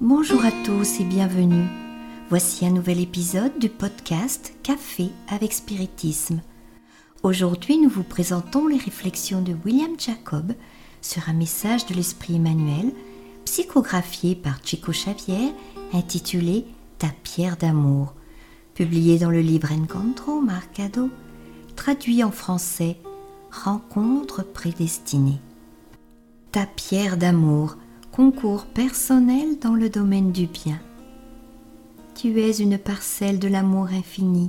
Bonjour à tous et bienvenue. Voici un nouvel épisode du podcast Café avec Spiritisme. Aujourd'hui, nous vous présentons les réflexions de William Jacob sur un message de l'Esprit Emmanuel, psychographié par Chico Xavier, intitulé « Ta pierre d'amour », publié dans le livre Encontro Marcado, traduit en français « Rencontre prédestinée ». « Ta pierre d'amour » concours personnel dans le domaine du bien. Tu es une parcelle de l'amour infini,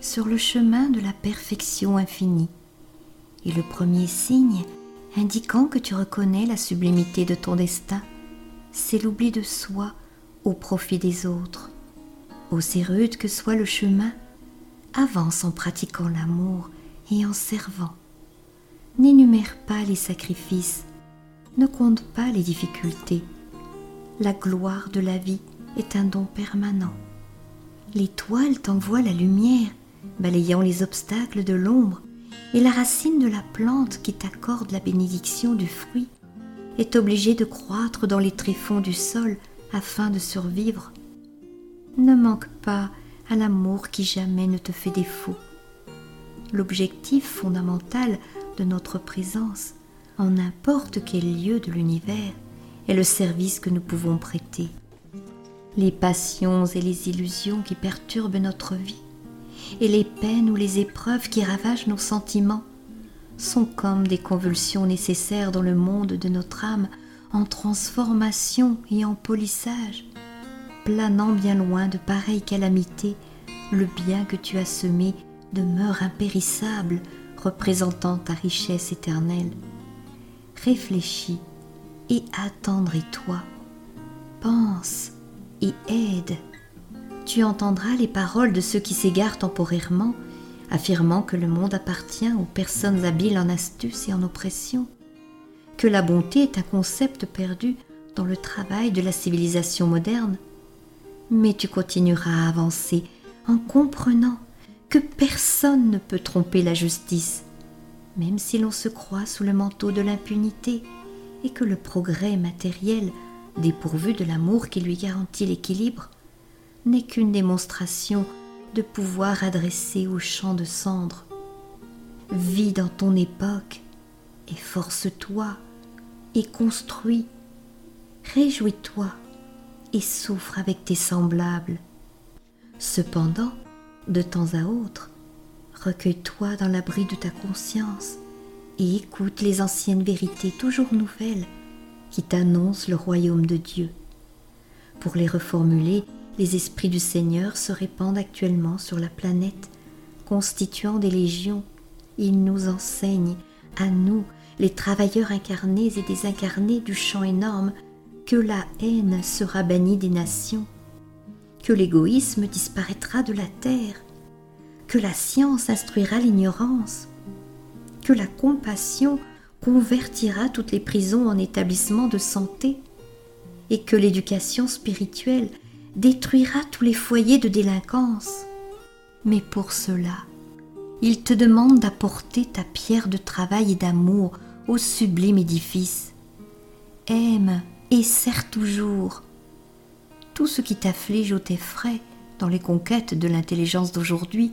sur le chemin de la perfection infinie, et le premier signe indiquant que tu reconnais la sublimité de ton destin, c'est l'oubli de soi au profit des autres. Aussi rude que soit le chemin, avance en pratiquant l'amour et en servant. N'énumère pas les sacrifices, ne compte pas les difficultés. La gloire de la vie est un don permanent. L'étoile t'envoie la lumière, balayant les obstacles de l'ombre, et la racine de la plante qui t'accorde la bénédiction du fruit est obligée de croître dans les tréfonds du sol afin de survivre. Ne manque pas à l'amour qui jamais ne te fait défaut. L'objectif fondamental de notre présence, en n'importe quel lieu de l'univers, est le service que nous pouvons prêter. Les passions et les illusions qui perturbent notre vie, et les peines ou les épreuves qui ravagent nos sentiments, sont comme des convulsions nécessaires dans le monde de notre âme, en transformation et en polissage, planant bien loin de pareilles calamités. Le bien que tu as semé demeure impérissable, représentant ta richesse éternelle. Réfléchis et attendris-toi. Pense et aide. Tu entendras les paroles de ceux qui s'égarent temporairement, affirmant que le monde appartient aux personnes habiles en astuce et en oppression, que la bonté est un concept perdu dans le travail de la civilisation moderne. Mais tu continueras à avancer en comprenant que personne ne peut tromper la justice, même si l'on se croit sous le manteau de l'impunité, et que le progrès matériel, dépourvu de l'amour qui lui garantit l'équilibre, n'est qu'une démonstration de pouvoir adressé au champ de cendres. Vis dans ton époque, efforce-toi et construis, réjouis-toi et souffre avec tes semblables. Cependant, de temps à autre, recueille-toi dans l'abri de ta conscience et écoute les anciennes vérités toujours nouvelles qui t'annoncent le royaume de Dieu. Pour les reformuler, les esprits du Seigneur se répandent actuellement sur la planète, constituant des légions. Ils nous enseignent, à nous, les travailleurs incarnés et désincarnés du champ énorme, que la haine sera bannie des nations, que l'égoïsme disparaîtra de la terre, que la science instruira l'ignorance, que la compassion convertira toutes les prisons en établissements de santé, et que l'éducation spirituelle détruira tous les foyers de délinquance. Mais pour cela, il te demande d'apporter ta pierre de travail et d'amour au sublime édifice. Aime et sers toujours. Tout ce qui t'afflige ou t'effraie dans les conquêtes de l'intelligence d'aujourd'hui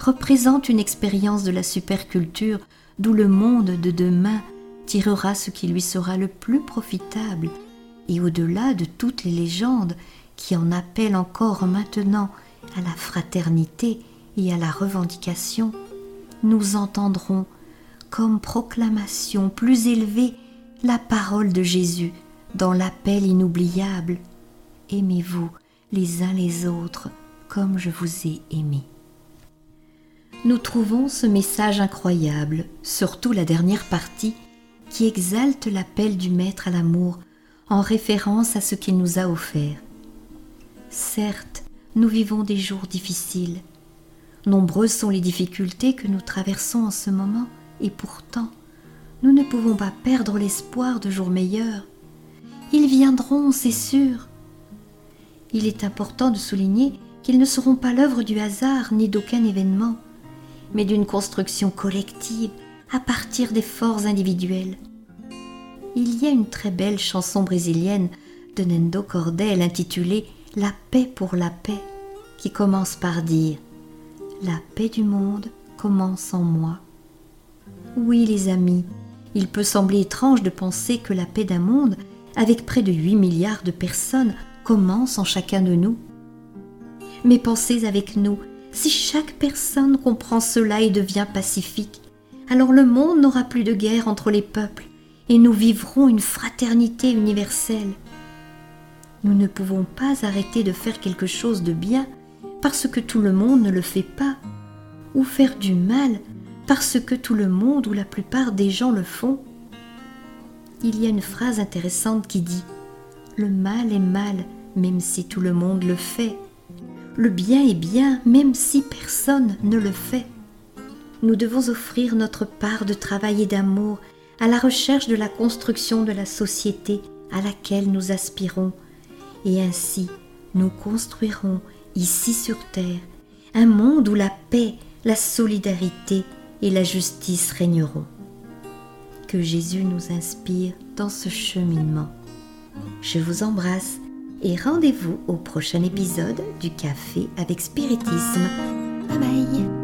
représente une expérience de la superculture, d'où le monde de demain tirera ce qui lui sera le plus profitable, et au-delà de toutes les légendes qui en appellent encore maintenant à la fraternité et à la revendication, nous entendrons comme proclamation plus élevée la parole de Jésus dans l'appel inoubliable « Aimez-vous les uns les autres comme je vous ai aimés ». Nous trouvons ce message incroyable, surtout la dernière partie, qui exalte l'appel du Maître à l'amour en référence à ce qu'il nous a offert. Certes, nous vivons des jours difficiles. Nombreuses sont les difficultés que nous traversons en ce moment, et pourtant, nous ne pouvons pas perdre l'espoir de jours meilleurs. Ils viendront, c'est sûr. Il est important de souligner qu'ils ne seront pas l'œuvre du hasard ni d'aucun événement, mais d'une construction collective à partir des forces individuelles. Il y a une très belle chanson brésilienne de Nando Cordel intitulé « La paix pour la paix » qui commence par dire « La paix du monde commence en moi ». Oui les amis, il peut sembler étrange de penser que la paix d'un monde, avec près de 8 milliards de personnes, commence en chacun de nous. Mais pensez avec nous, si chaque personne comprend cela et devient pacifique, alors le monde n'aura plus de guerre entre les peuples et nous vivrons une fraternité universelle. Nous ne pouvons pas arrêter de faire quelque chose de bien parce que tout le monde ne le fait pas, ou faire du mal parce que tout le monde ou la plupart des gens le font. Il y a une phrase intéressante qui dit « Le mal est mal, même si tout le monde le fait. Le bien est bien, même si personne ne le fait. » Nous devons offrir notre part de travail et d'amour à la recherche de la construction de la société à laquelle nous aspirons. Et ainsi, nous construirons, ici sur terre, un monde où la paix, la solidarité et la justice régneront. Que Jésus nous inspire dans ce cheminement. Je vous embrasse et rendez-vous au prochain épisode du Café avec Spiritisme. Bye bye.